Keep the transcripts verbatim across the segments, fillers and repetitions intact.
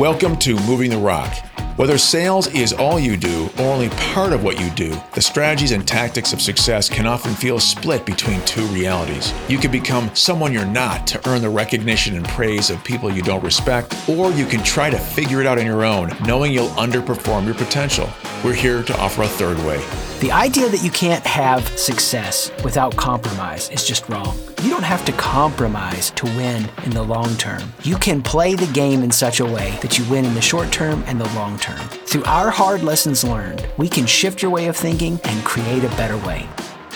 Welcome to Moving the Rock. Whether sales is all you do or only part of what you do, the strategies and tactics of success can often feel split between two realities. You can become someone you're not to earn the recognition and praise of people you don't respect, or you can try to figure it out on your own, knowing you'll underperform your potential. We're here to offer a third way. The idea that you can't have success without compromise is just wrong. You don't have to compromise to win in the long term. You can play the game in such a way that you win in the short term and the long term. Through our hard lessons learned, we can shift your way of thinking and create a better way.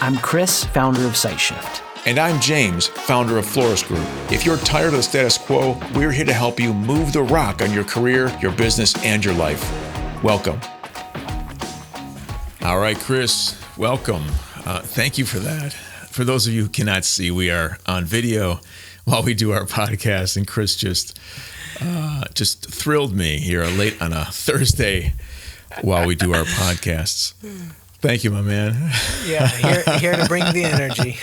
I'm Chris, founder of SightShift. And I'm James, founder of Florist Group. If you're tired of the status quo, we're here to help you move the rock on your career, your business, and your life. Welcome. All right, Chris, welcome. Uh, thank you for that. For those of you who cannot see, we are on video while we do our podcast, and Chris just uh, just thrilled me here late on a Thursday while we do our podcasts. Thank you, my man. Yeah, here, here to bring the energy.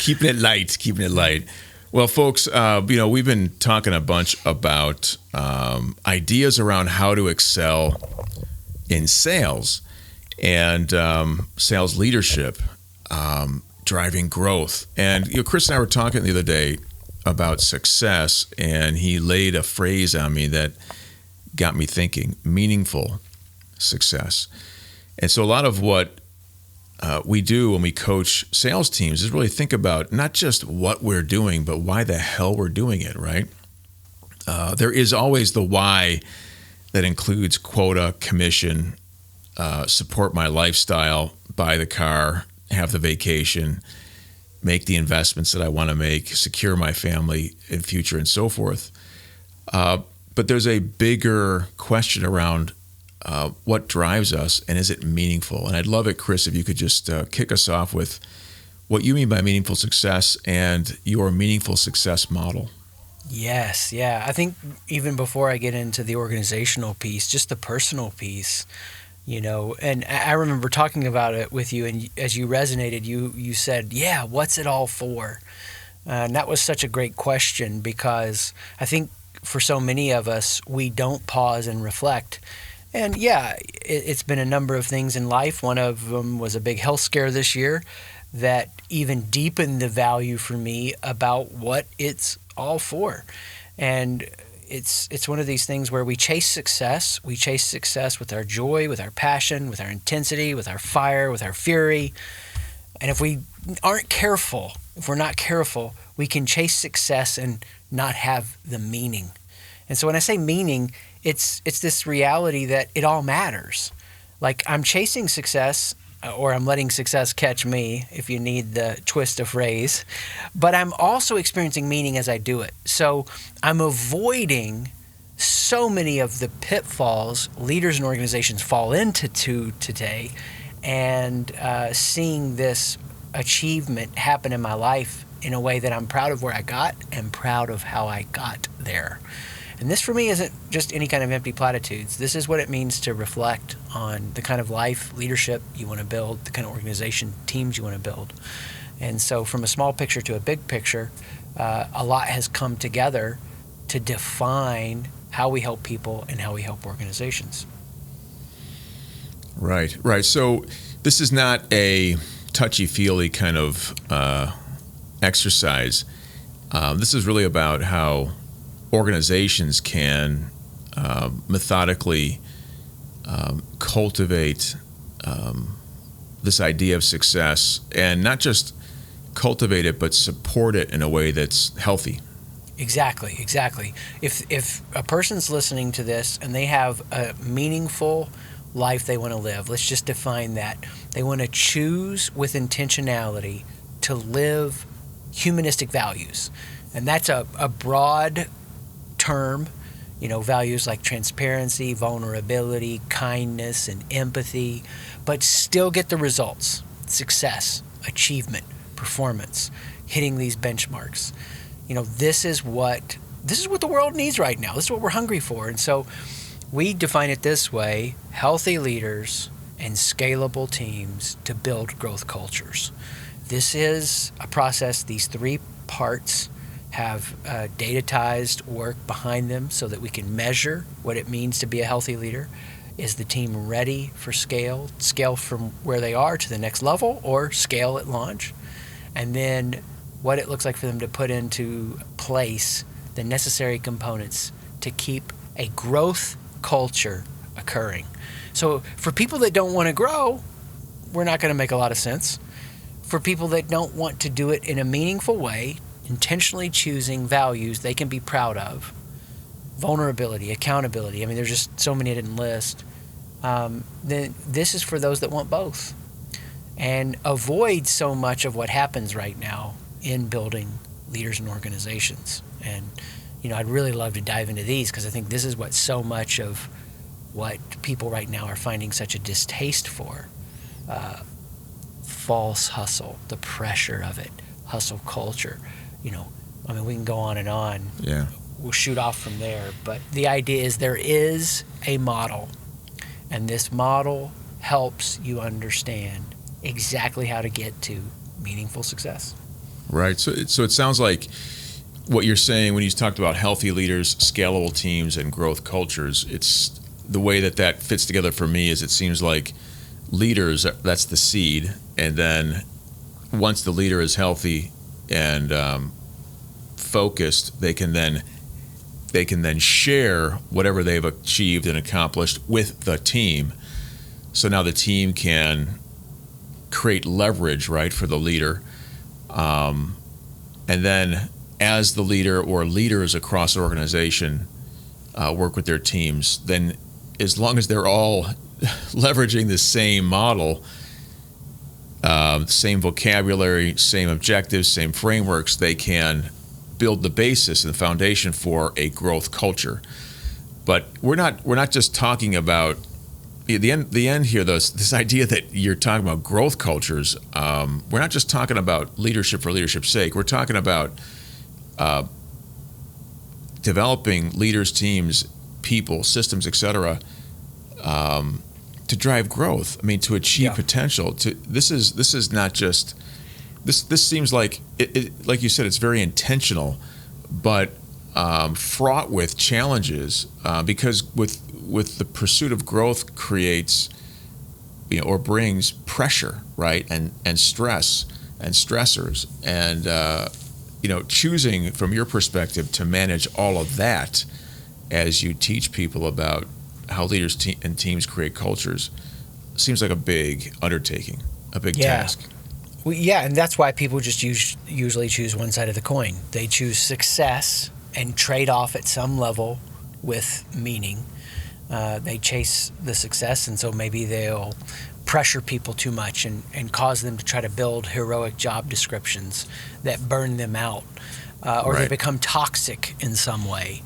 Keeping it light, keeping it light. Well, folks, uh, you know, we've been talking a bunch about um, ideas around how to excel in sales. And um, sales leadership, um, driving growth. And you know, Chris and I were talking the other day about success, and he laid a phrase on me that got me thinking: meaningful success. And so a lot of what uh, we do when we coach sales teams is really think about not just what we're doing, but why the hell we're doing it, right? Uh, there is always the why that includes quota, commission, Uh, support my lifestyle, buy the car, have the vacation, make the investments that I want to make, secure my family and future, and so forth. Uh, but there's a bigger question around uh, what drives us, and is it meaningful? And I'd love it, Chris, if you could just uh, kick us off with what you mean by meaningful success and your meaningful success model. Yes, yeah. I think even before I get into the organizational piece, just the personal piece, you know, and I remember talking about it with you, and as you resonated, you, you said, yeah, what's it all for? Uh, and that was such a great question, because I think for so many of us, we don't pause and reflect. And yeah, it, it's been a number of things in life. One of them was a big health scare this year that even deepened the value for me about what it's all for. And It's it's one of these things where we chase success. We chase success with our joy, with our passion, with our intensity, with our fire, with our fury. And if we aren't careful, if we're not careful, we can chase success and not have the meaning. And so when I say meaning, it's it's this reality that it all matters. Like, I'm chasing success, or I'm letting success catch me, if you need the twist of phrase, but I'm also experiencing meaning as I do it. So I'm avoiding so many of the pitfalls leaders and organizations fall into to today, and uh, seeing this achievement happen in my life in a way that I'm proud of where I got and proud of how I got there. And this for me isn't just any kind of empty platitudes. This is what it means to reflect on the kind of life, leadership you want to build, the kind of organization, teams you want to build. And so from a small picture to a big picture, uh, a lot has come together to define how we help people and how we help organizations. Right, right. So this is not a touchy-feely kind of uh, exercise. Uh, this is really about how organizations can uh, methodically um, cultivate um, this idea of success, and not just cultivate it, but support it in a way that's healthy. Exactly, exactly. If if a person's listening to this and they have a meaningful life they want to live, let's just define that. They want to choose with intentionality to live humanistic values. And that's a, a broad term, you know, values like transparency, vulnerability, kindness, and empathy, but still get the results: success, achievement, performance, hitting these benchmarks. You know, this is what this is what the world needs right now. This is what we're hungry for. And so we define it this way: healthy leaders and scalable teams to build growth cultures. This is a process, these three parts have uh, datized work behind them so that we can measure what it means to be a healthy leader? Is the team ready for scale? Scale from where they are to the next level, or scale at launch? And then what it looks like for them to put into place the necessary components to keep a growth culture occurring. So for people that don't want to grow, we're not going to make a lot of sense. For people that don't want to do it in a meaningful way, intentionally choosing values they can be proud of, vulnerability, accountability, I mean, there's just so many I didn't list, um, then this is for those that want both. And avoid so much of what happens right now in building leaders and organizations. And, you know, I'd really love to dive into these, because I think this is what so much of what people right now are finding such a distaste for. Uh, false hustle, the pressure of it, hustle culture. You know, I mean, we can go on and on. Yeah. We'll shoot off from there. But the idea is there is a model, and this model helps you understand exactly how to get to meaningful success. Right. So, so it sounds like what you're saying when you talked about healthy leaders, scalable teams, and growth cultures, it's the way that that fits together for me is it seems like leaders, that's the seed. And then once the leader is healthy and um, focused, they can then they can then share whatever they've achieved and accomplished with the team. So now the team can create leverage, right, for the leader. Um, and then as the leader or leaders across the organization uh, work with their teams, then as long as they're all leveraging the same model, uh, same vocabulary, same objectives, same frameworks, they can build the basis and the foundation for a growth culture. But we're not we're not just talking about the end. The end here, though, is this idea that you're talking about growth cultures. Um, we're not just talking about leadership for leadership's sake. We're talking about uh, developing leaders, teams, people, systems, et cetera, um, to drive growth. I mean, to achieve yeah. potential. To this is this is not just this. This seems like it, it, like you said, it's very intentional, but um, fraught with challenges uh, because with. with the pursuit of growth creates, you know, or brings pressure, right? And, and stress and stressors. And, uh, you know, choosing from your perspective to manage all of that as you teach people about how leaders te- and teams create cultures seems like a big undertaking, a big yeah. task. Well, yeah, and that's why people just use, usually choose one side of the coin. They choose success and trade off at some level with meaning. Uh, they chase the success, and so maybe they'll pressure people too much and, and cause them to try to build heroic job descriptions that burn them out, uh, or right. they become toxic in some way.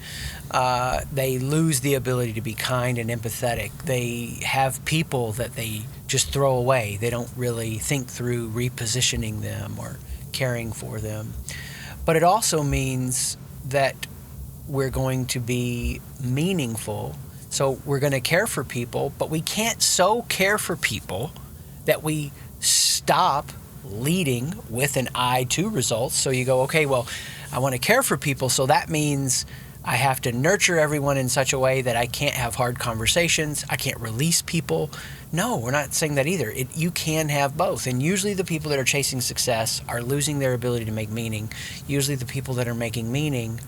Uh, they lose the ability to be kind and empathetic. They have people that they just throw away. They don't really think through repositioning them or caring for them. But it also means that we're going to be meaningful. So we're going to care for people, but we can't so care for people that we stop leading with an eye to results. So you go, okay, well, I want to care for people, so that means I have to nurture everyone in such a way that I can't have hard conversations, I can't release people. No, we're not saying that either. It, you can have both. And usually the people that are chasing success are losing their ability to make meaning. Usually the people that are making meaning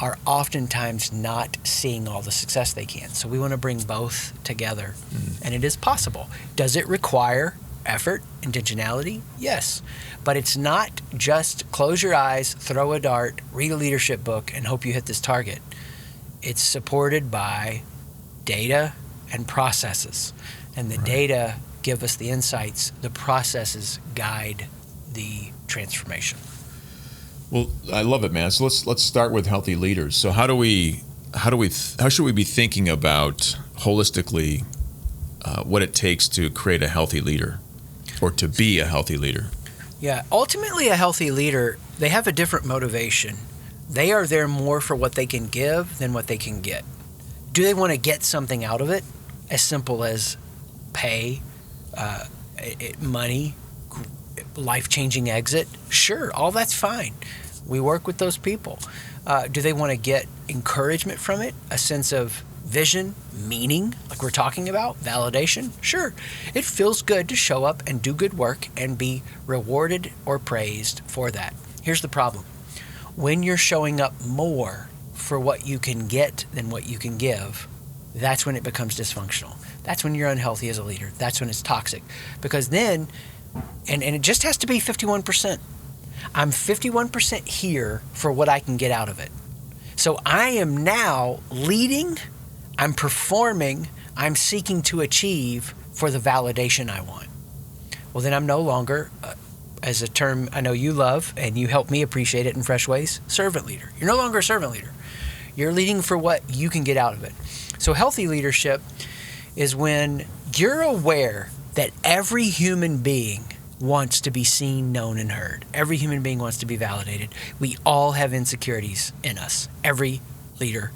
are oftentimes not seeing all the success they can. So we want to bring both together, mm. and it is possible. Does it require effort, intentionality? Yes. But it's not just close your eyes, throw a dart, read a leadership book, and hope you hit this target. It's supported by data and processes. And the right. data give us the insights. The processes guide the transformation. Well, I love it, man. So let's let's start with healthy leaders. So how do we how do we how should we be thinking about holistically uh, what it takes to create a healthy leader, or to be a healthy leader? Yeah, ultimately, a healthy leader, they have a different motivation. They are there more for what they can give than what they can get. Do they want to get something out of it? As simple as pay, uh, money, life-changing exit? Sure, all that's fine. We work with those people. Uh, do they want to get encouragement from it? A sense of vision, meaning, like we're talking about, validation? Sure. It feels good to show up and do good work and be rewarded or praised for that. Here's the problem. When you're showing up more for what you can get than what you can give, that's when it becomes dysfunctional. That's when you're unhealthy as a leader. That's when it's toxic. Because then, and, and it just has to be fifty-one percent. I'm fifty-one percent here for what I can get out of it. So I am now leading, I'm performing, I'm seeking to achieve for the validation I want. Well, then I'm no longer, uh, as a term I know you love and you help me appreciate it in fresh ways, servant leader. You're no longer a servant leader. You're leading for what you can get out of it. So healthy leadership is when you're aware that every human being wants to be seen, known, and heard. Every human being wants to be validated. We all have insecurities in us. Every leader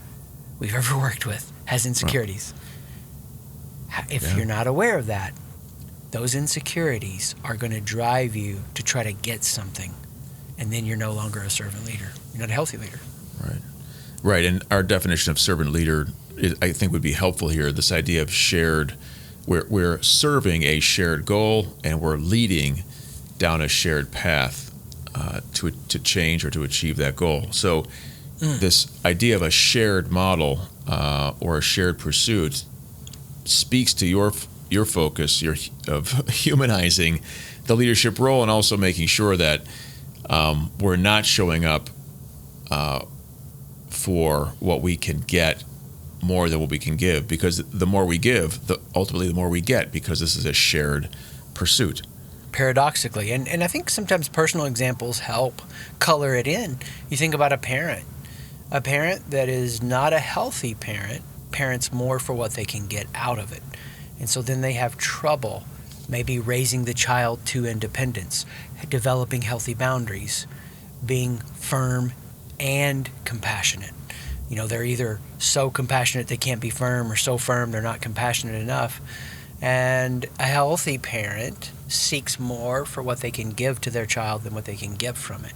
we've ever worked with has insecurities. Right. If yeah. you're not aware of that, those insecurities are going to drive you to try to get something, and then you're no longer a servant leader. You're not a healthy leader. Right. Right, and our definition of servant leader, I think, would be helpful here. This idea of shared, we're, we're serving a shared goal and we're leading down a shared path uh, to to change or to achieve that goal. So mm. this idea of a shared model uh, or a shared pursuit speaks to your your focus your of humanizing the leadership role and also making sure that um, we're not showing up uh, for what we can get more than what we can give, because the more we give, the ultimately the more we get, because this is a shared pursuit. Paradoxically, and, and I think sometimes personal examples help color it in. You think about a parent, a parent that is not a healthy parent, parents more for what they can get out of it. And so then they have trouble maybe raising the child to independence, developing healthy boundaries, being firm and compassionate. You know, they're either so compassionate they can't be firm, or so firm they're not compassionate enough. And a healthy parent seeks more for what they can give to their child than what they can get from it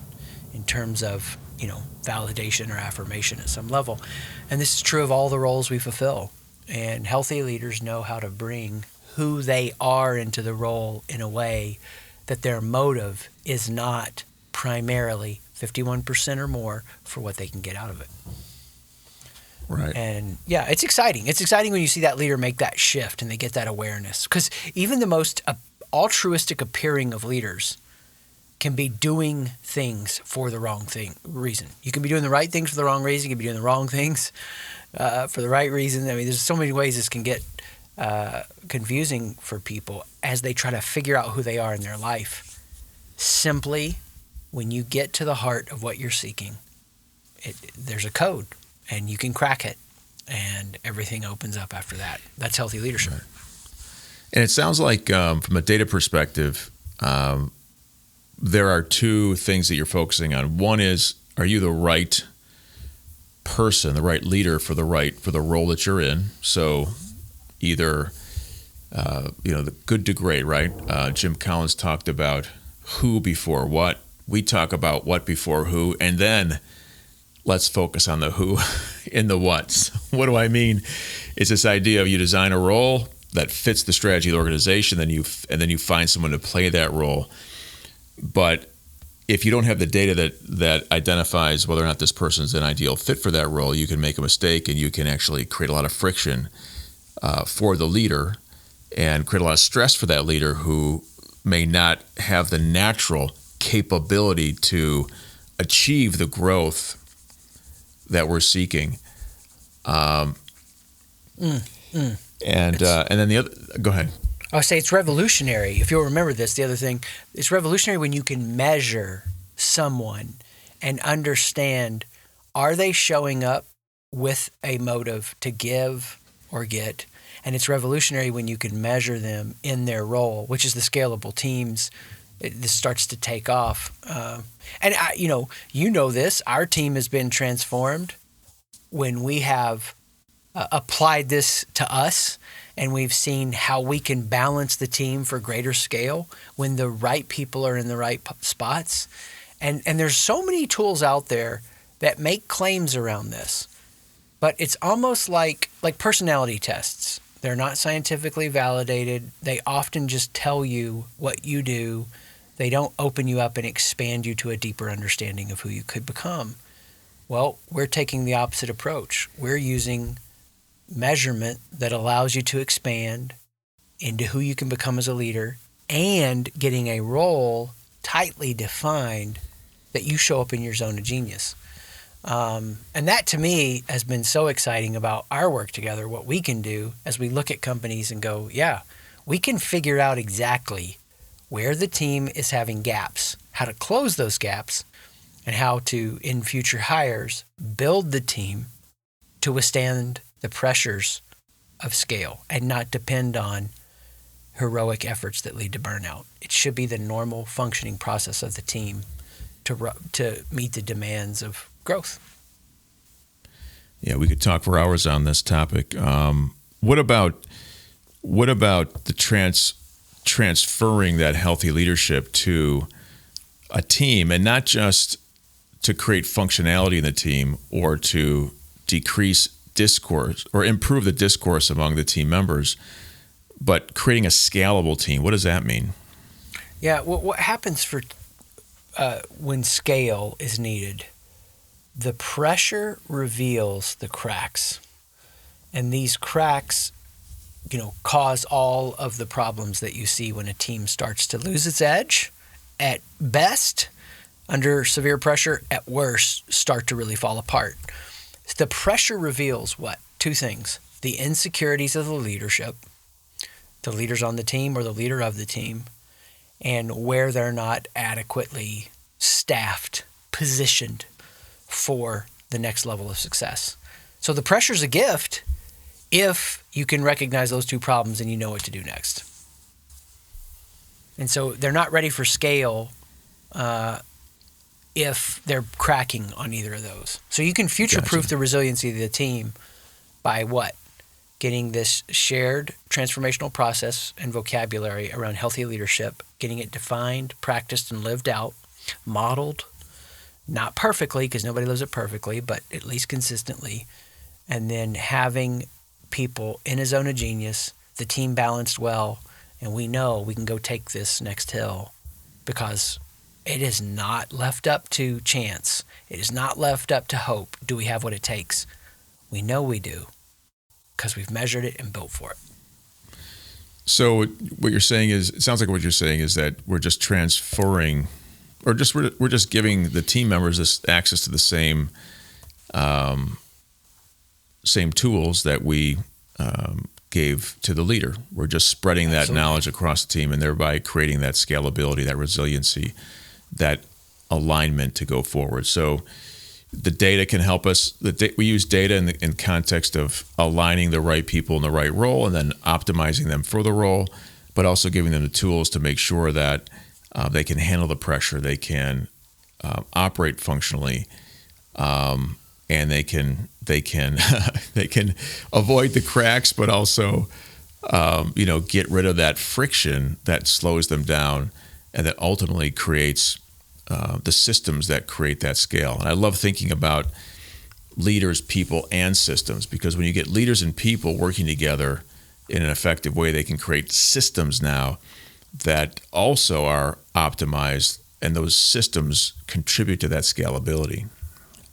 in terms of, you know, validation or affirmation at some level. And this is true of all the roles we fulfill. And healthy leaders know how to bring who they are into the role in a way that their motive is not primarily fifty-one percent or more for what they can get out of it. Right. And yeah, it's exciting. It's exciting when you see that leader make that shift and they get that awareness. Because even the most altruistic appearing of leaders can be doing things for the wrong thing reason. You can be doing the right things for the wrong reason. You can be doing the wrong things uh, for the right reason. I mean, there's so many ways this can get uh, confusing for people as they try to figure out who they are in their life. Simply, when you get to the heart of what you're seeking, it, there's a code. And you can crack it, and everything opens up after that. That's healthy leadership. Right. And it sounds like um, from a data perspective, um, there are two things that you're focusing on. One is, are you the right person, the right leader for the right for the role that you're in? So either, uh, you know, the good to great, right? Uh, Jim Collins talked about who before what. We talk about what before who, and then let's focus on the who and the what's. What do I mean? It's this idea of you design a role that fits the strategy of the organization, then you and then you find someone to play that role. But if you don't have the data that that identifies whether or not this person is an ideal fit for that role, you can make a mistake and you can actually create a lot of friction uh, for the leader and create a lot of stress for that leader who may not have the natural capability to achieve the growth that we're seeking. Um, mm, mm. And uh, and then the other, go ahead. I would say it's revolutionary. If you'll remember this, the other thing, it's revolutionary when you can measure someone and understand, are they showing up with a motive to give or get? And it's revolutionary when you can measure them in their role, which is the scalable teams. It, this starts to take off. Uh, and, I, you know, you know this. Our team has been transformed when we have uh, applied this to us, and we've seen how we can balance the team for greater scale when the right people are in the right p- spots. And and there's so many tools out there that make claims around this, but it's almost like like personality tests. They're not scientifically validated. They often just tell you what you do. They don't open you up and expand you to a deeper understanding of who you could become. Well, we're taking the opposite approach. We're using measurement that allows you to expand into who you can become as a leader, and getting a role tightly defined that you show up in your zone of genius. Um, and that to me has been so exciting about our work together, what we can do as we look at companies and go, yeah, we can figure out exactly where the team is having gaps, how to close those gaps, and how to, in future hires, build the team to withstand the pressures of scale and not depend on heroic efforts that lead to burnout. It should be the normal functioning process of the team to to meet the demands of growth. Yeah, we could talk for hours on this topic. Um, what about what about the trans transferring that healthy leadership to a team, and not just to create functionality in the team or to decrease discourse or improve the discourse among the team members, but creating a scalable team? What does that mean? Yeah, well, what happens for uh, when scale is needed? The pressure reveals the cracks, and these cracks, you know, cause all of the problems that you see when a team starts to lose its edge. At best, under severe pressure, at worst, start to really fall apart. The pressure reveals what? Two things: the insecurities of the leadership, the leaders on the team or the leader of the team, and where they're not adequately staffed, positioned for the next level of success. So the pressure's a gift if you can recognize those two problems and you know what to do next. And so they're not ready for scale uh, if they're cracking on either of those. So you can future-proof Gotcha. The resiliency of the team by what? Getting this shared transformational process and vocabulary around healthy leadership, getting it defined, practiced, and lived out, modeled, not perfectly, because nobody lives it perfectly, but at least consistently, and then having people in a zone of genius, the team balanced well, and we know we can go take this next hill because it is not left up to chance. It is not left up to hope. Do we have what it takes? We know we do because we've measured it and built for it. So what you're saying is, it sounds like what you're saying is that we're just transferring, or just we're, we're just giving the team members this access to the same um, same tools that we um, gave to the leader. We're just spreading Absolutely. That knowledge across the team, and thereby creating that scalability, that resiliency, that alignment to go forward. So the data can help us. The da- we use data in the in context of aligning the right people in the right role and then optimizing them for the role, but also giving them the tools to make sure that uh, they can handle the pressure, they can uh, operate functionally, um, and they can they can they can avoid the cracks, but also um, you know, get rid of that friction that slows them down, and that ultimately creates uh, the systems that create that scale. And I love thinking about leaders, people, and systems, because when you get leaders and people working together in an effective way, they can create systems now that also are optimized, and those systems contribute to that scalability.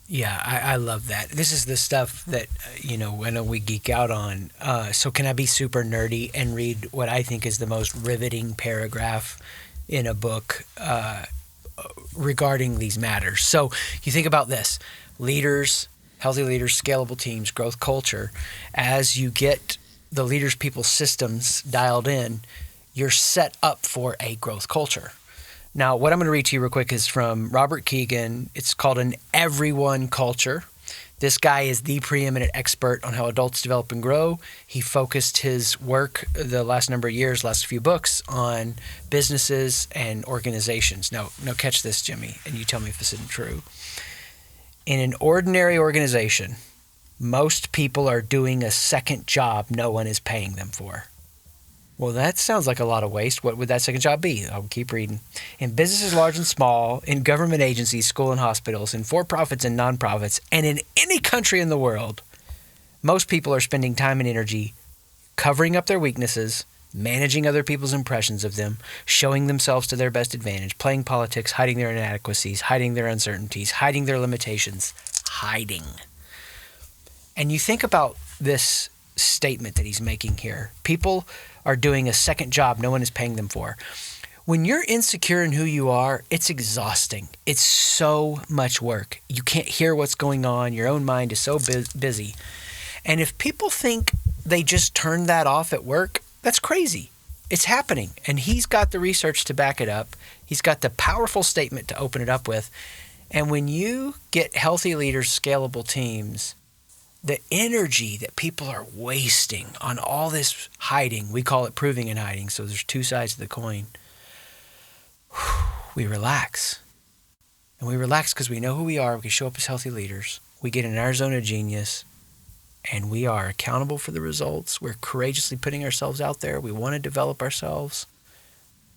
Yeah, I, I love that. This is the stuff that, you know, I know we geek out on. Uh, so can I be super nerdy and read what I think is the most riveting paragraph in a book uh, regarding these matters? So you think about this: leaders, healthy leaders, scalable teams, growth culture. As you get the leaders, people, systems dialed in, you're set up for a growth culture. Now, what I'm going to read to you real quick is from Robert Keegan. It's called An Everyone Culture. This guy is the preeminent expert on how adults develop and grow. He focused his work the last number of years, last few books, on businesses and organizations. Now, now catch this, Jimmy, and you tell me if this isn't true. In an ordinary organization, most people are doing a second job no one is paying them for. Well, that sounds like a lot of waste. What would that second job be? I'll keep reading. In businesses large and small, in government agencies, school and hospitals, in for-profits and non-profits, and in any country in the world, most people are spending time and energy covering up their weaknesses, managing other people's impressions of them, showing themselves to their best advantage, playing politics, hiding their inadequacies, hiding their uncertainties, hiding their limitations, hiding. And you think about this statement that he's making here. People are doing a second job no one is paying them for. When you're insecure in who you are, it's exhausting. It's so much work. You can't hear what's going on. Your own mind is so bu- busy. And if people think they just turn that off at work, that's crazy. It's happening. And he's got the research to back it up. He's got the powerful statement to open it up with. And when you get healthy leaders, scalable teams, the energy that people are wasting on all this hiding, we call it proving and hiding, so there's two sides of the coin, we relax. And we relax because we know who we are. We can show up as healthy leaders. We get in our zone of genius, and we are accountable for the results. We're courageously putting ourselves out there. We want to develop ourselves.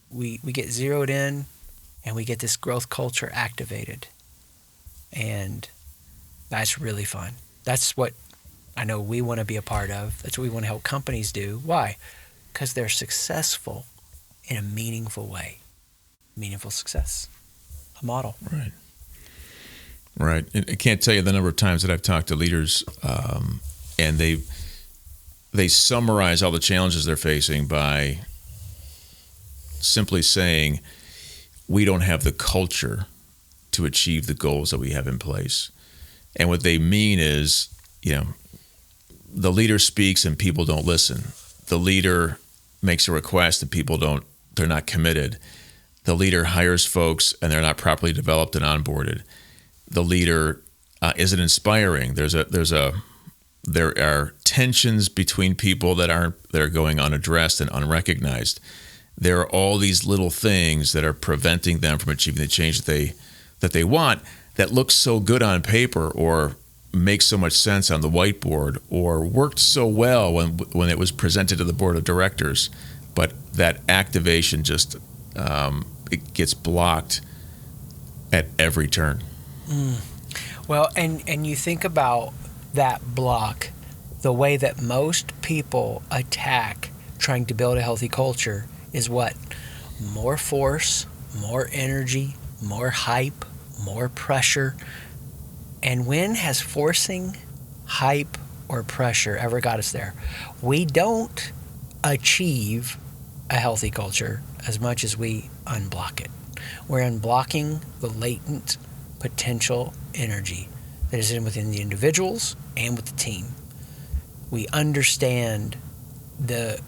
We, we get zeroed in, and we get this growth culture activated. And that's really fun. That's what I know we want to be a part of. That's what we want to help companies do. Why? Because they're successful in a meaningful way. Meaningful success. A model. Right. Right. I can't tell you the number of times that I've talked to leaders um, and they they summarize all the challenges they're facing by simply saying, we don't have the culture to achieve the goals that we have in place. And what they mean is, you know, the leader speaks and people don't listen. The leader makes a request and people don't, they're not committed. The leader hires folks and they're not properly developed and onboarded. The leader uh, isn't inspiring. There's a, there's a, there are tensions between people that aren't, that are going unaddressed and unrecognized. There are all these little things that are preventing them from achieving the change that they, that they want, that looks so good on paper or makes so much sense on the whiteboard or worked so well when when it was presented to the board of directors, but that activation just um, it gets blocked at every turn. Mm. Well, and, and you think about that block, the way that most people attack trying to build a healthy culture is what? More force, more energy, more hype, more pressure. And when has forcing, hype, or pressure ever got us there? We don't achieve a healthy culture as much as we unblock it. We're unblocking the latent potential energy that is in within the individuals and with the team. We understand the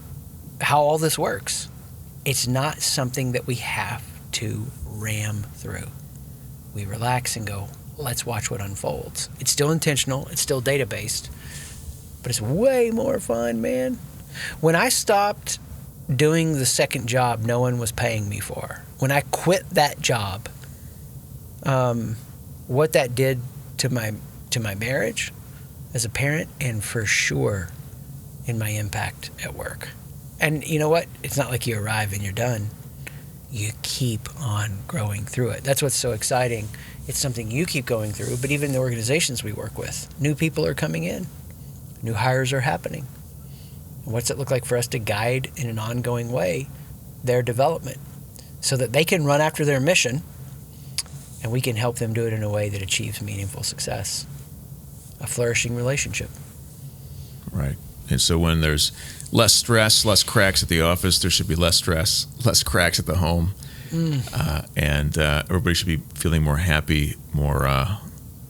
how all this works. It's not something that we have to ram through. We relax and go, let's watch what unfolds. It's still intentional. It's still data-based. But it's way more fun, man. When I stopped doing the second job no one was paying me for, when I quit that job, um, what that did to my to my marriage as a parent and for sure in my impact at work. And you know what? It's not like you arrive and you're done. You keep on growing through it. That's what's so exciting. It's something you keep going through, but even the organizations we work with, new people are coming in, new hires are happening. And what's it look like for us to guide in an ongoing way their development so that they can run after their mission and we can help them do it in a way that achieves meaningful success, a flourishing relationship. Right. And so when there's less stress, less cracks at the office, there should be less stress, less cracks at the home. Mm. Uh, and uh, everybody should be feeling more happy, more uh,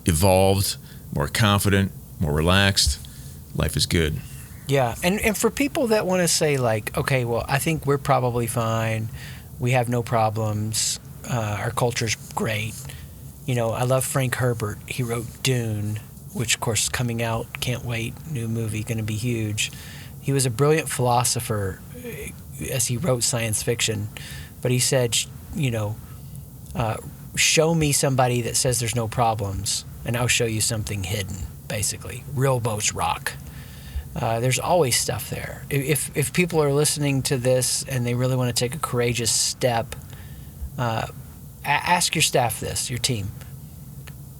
evolved, more confident, more relaxed. Life is good. Yeah. And, and for people that want to say like, okay, well, I think we're probably fine. We have no problems. Uh, our culture's great. You know, I love Frank Herbert. He wrote Dune, which, of course, is coming out. Can't wait. New movie. Going to be huge. He was a brilliant philosopher as he wrote science fiction. But he said, you know, uh, show me somebody that says there's no problems, and I'll show you something hidden, basically. Real boats rock. Uh, there's always stuff there. If if people are listening to this and they really want to take a courageous step, uh, a- ask your staff this, your team.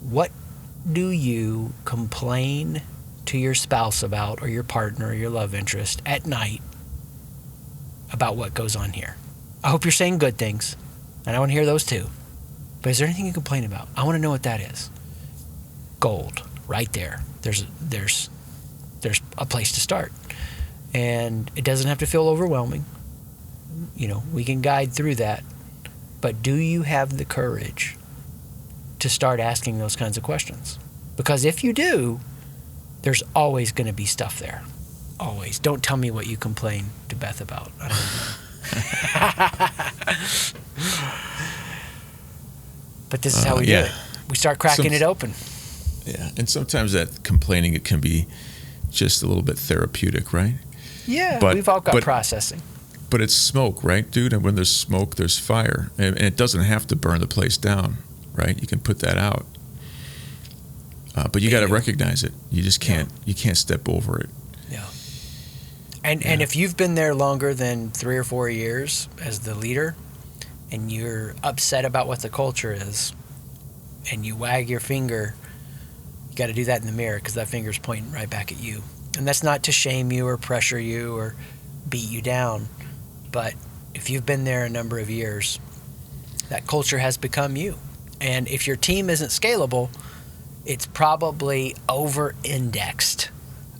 What do you complain to your spouse about, or your partner, or your love interest at night about what goes on here? I hope you're saying good things, and I want to hear those too. But is there anything you complain about? I want to know what that is. Gold, right there. There's there's there's a place to start, and it doesn't have to feel overwhelming. You know, we can guide through that, but do you have the courage to start asking those kinds of questions? Because if you do, there's always going to be stuff there. Always. Don't tell me what you complain to Beth about. I don't know. But this is how uh, we yeah. do it. We start cracking Some, it open. Yeah. And sometimes that complaining, it can be just a little bit therapeutic, right? Yeah. But, we've all got but, processing. But it's smoke, right, dude? And when there's smoke, there's fire. And, and it doesn't have to burn the place down, right? You can put that out. Uh, but you got to recognize it. You just can't. Yeah. You can't step over it. Yeah. And yeah. and if you've been there longer than three or four years as the leader, and you're upset about what the culture is, and you wag your finger, you got to do that in the mirror, because that finger's pointing right back at you. And that's not to shame you or pressure you or beat you down, but if you've been there a number of years, that culture has become you. And if your team isn't scalable, it's probably over-indexed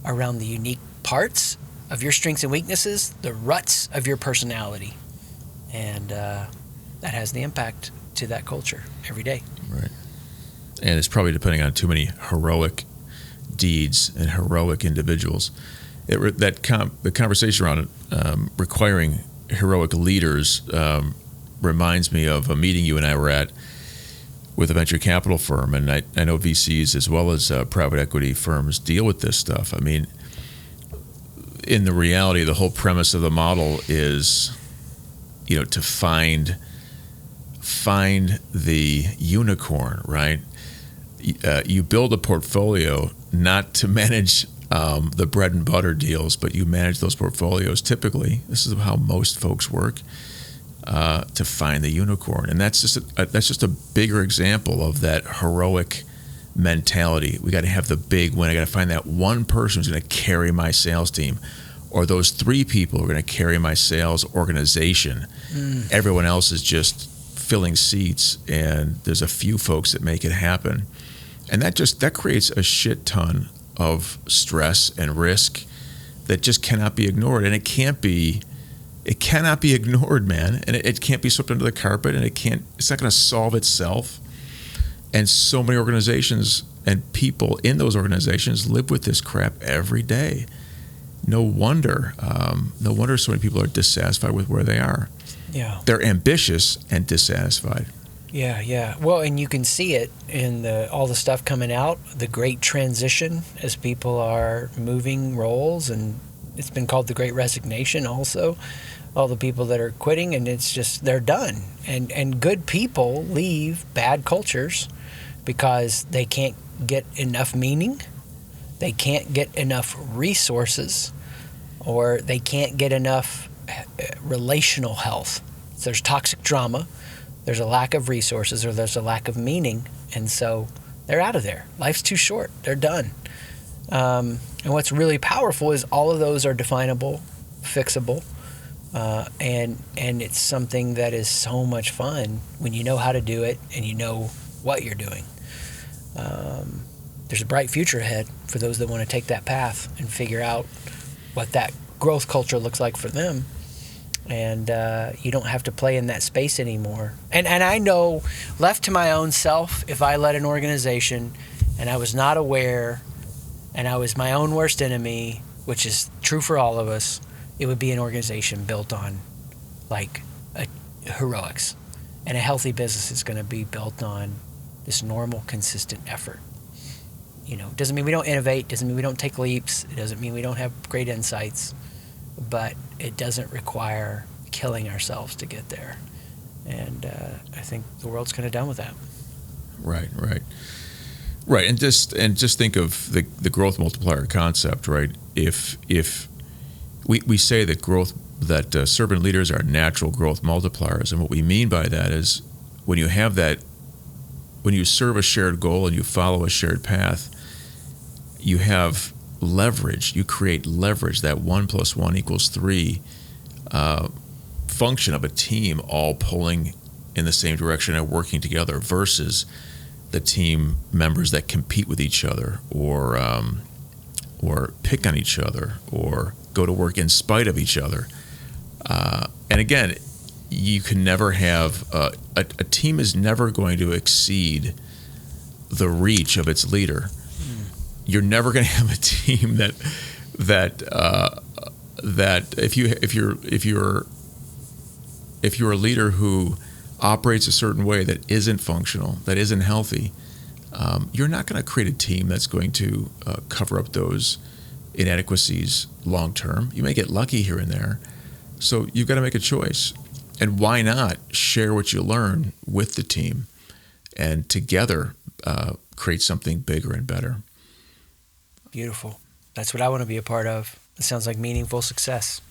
around the unique parts of your strengths and weaknesses, the ruts of your personality. And uh, that has the impact to that culture every day. Right. And it's probably depending on too many heroic deeds and heroic individuals. It re- that com- the conversation around it, um, requiring heroic leaders um, reminds me of a meeting you and I were at with a venture capital firm, and I, I know V Cs as well as uh, private equity firms deal with this stuff. I mean, in the reality, the whole premise of the model is, you know, to find find the unicorn, right? Uh, you build a portfolio not to manage um, the bread and butter deals, but you manage those portfolios typically. This is how most folks work. Uh, to find the unicorn, and that's just a, that's just a bigger example of that heroic mentality. We got to have the big win. I got to find that one person who's going to carry my sales team, or those three people who are going to carry my sales organization. Mm. Everyone else is just filling seats, and there's a few folks that make it happen, and that just that creates a shit ton of stress and risk that just cannot be ignored, and it can't be. It cannot be ignored, man, and it, it can't be swept under the carpet, and it can't. It's not going to solve itself. And so many organizations and people in those organizations live with this crap every day. No wonder, um, no wonder so many people are dissatisfied with where they are. Yeah, they're ambitious and dissatisfied. Yeah, yeah. Well, and you can see it in the all the stuff coming out. The great transition, as people are moving roles, and it's been called the Great Resignation also. All the people that are quitting, and it's just, they're done. And and good people leave bad cultures because they can't get enough meaning, they can't get enough resources, or they can't get enough relational health. So there's toxic drama, there's a lack of resources, or there's a lack of meaning. And so they're out of there. Life's too short. They're done. Um, and what's really powerful is all of those are definable, fixable, uh, and and it's something that is so much fun when you know how to do it and you know what you're doing. Um, there's a bright future ahead for those that want to take that path and figure out what that growth culture looks like for them. And uh, you don't have to play in that space anymore. And and I know, left to my own self, if I led an organization and I was not aware, and I was my own worst enemy, which is true for all of us, it would be an organization built on, like, a, heroics. And a healthy business is going to be built on this normal, consistent effort. You know, doesn't mean we don't innovate, doesn't mean we don't take leaps, it doesn't mean we don't have great insights, but it doesn't require killing ourselves to get there. And uh, I think the world's kind of done with that. Right, right. Right, and just and just think of the the growth multiplier concept, right? if if we we say that growth that uh, servant leaders are natural growth multipliers, and what we mean by that is when you have that, when you serve a shared goal and you follow a shared path, you have leverage. You create leverage. That one plus one equals three uh, function of a team all pulling in the same direction and working together versus the team members that compete with each other or um, or pick on each other or go to work in spite of each other. Uh, and again, you can never have uh, a, a team is never going to exceed the reach of its leader. You're never going to have a team that that uh, that if you if you're if you're if you're a leader who operates a certain way that isn't functional, that isn't healthy, um, you're not going to create a team that's going to uh, cover up those inadequacies long term. You may get lucky here and there, so you've got to make a choice. And why not share what you learn with the team, and together uh, create something bigger and better. Beautiful. That's what I want to be a part of. It sounds like meaningful success.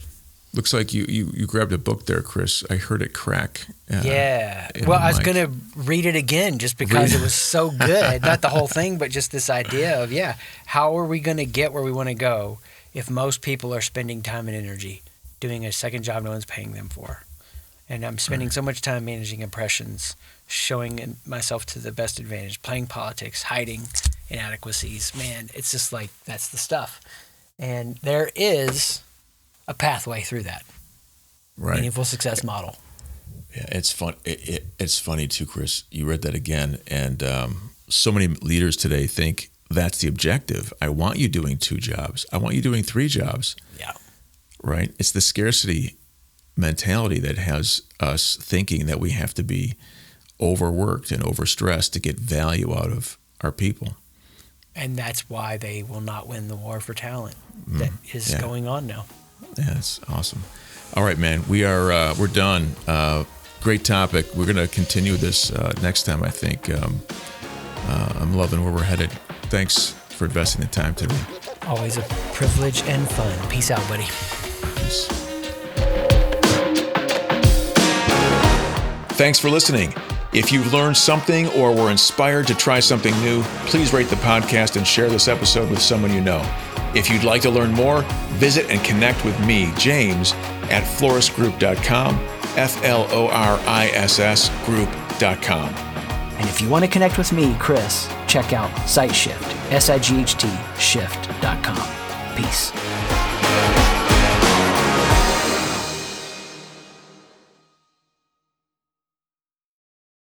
Looks like you you, you grabbed a book there, Chris. I heard it crack. Uh, yeah. Well, I was going to read it again just because it was so good. Not the whole thing, but just this idea of, yeah, how are we going to get where we want to go if most people are spending time and energy doing a second job no one's paying them for? And I'm spending right. so much time managing impressions, showing myself to the best advantage, playing politics, hiding inadequacies. Man, it's just like, that's the stuff. And there is a pathway through that. Right. Meaningful success model. Yeah, it's fun. It, it, it's funny too, Chris, you read that again. And um, so many leaders today think that's the objective. I want you doing two jobs. I want you doing three jobs. Yeah. Right. It's the scarcity mentality that has us thinking that we have to be overworked and overstressed to get value out of our people. And that's why they will not win the war for talent that is yeah. going on now. Yeah, that's awesome. All right, man, we are uh, we're done. Uh, great topic. We're going to continue this uh, next time, I think. Um, uh, I'm loving where we're headed. Thanks for investing the time today. Always a privilege and fun. Peace out, buddy. Peace. Thanks for listening. If you've learned something or were inspired to try something new, please rate the podcast and share this episode with someone you know. If you'd like to learn more, visit and connect with me, James, at florist group dot com, F L O R I S S group dot com. And if you want to connect with me, Chris, check out SightShift, S I G H T shift dot com. Peace.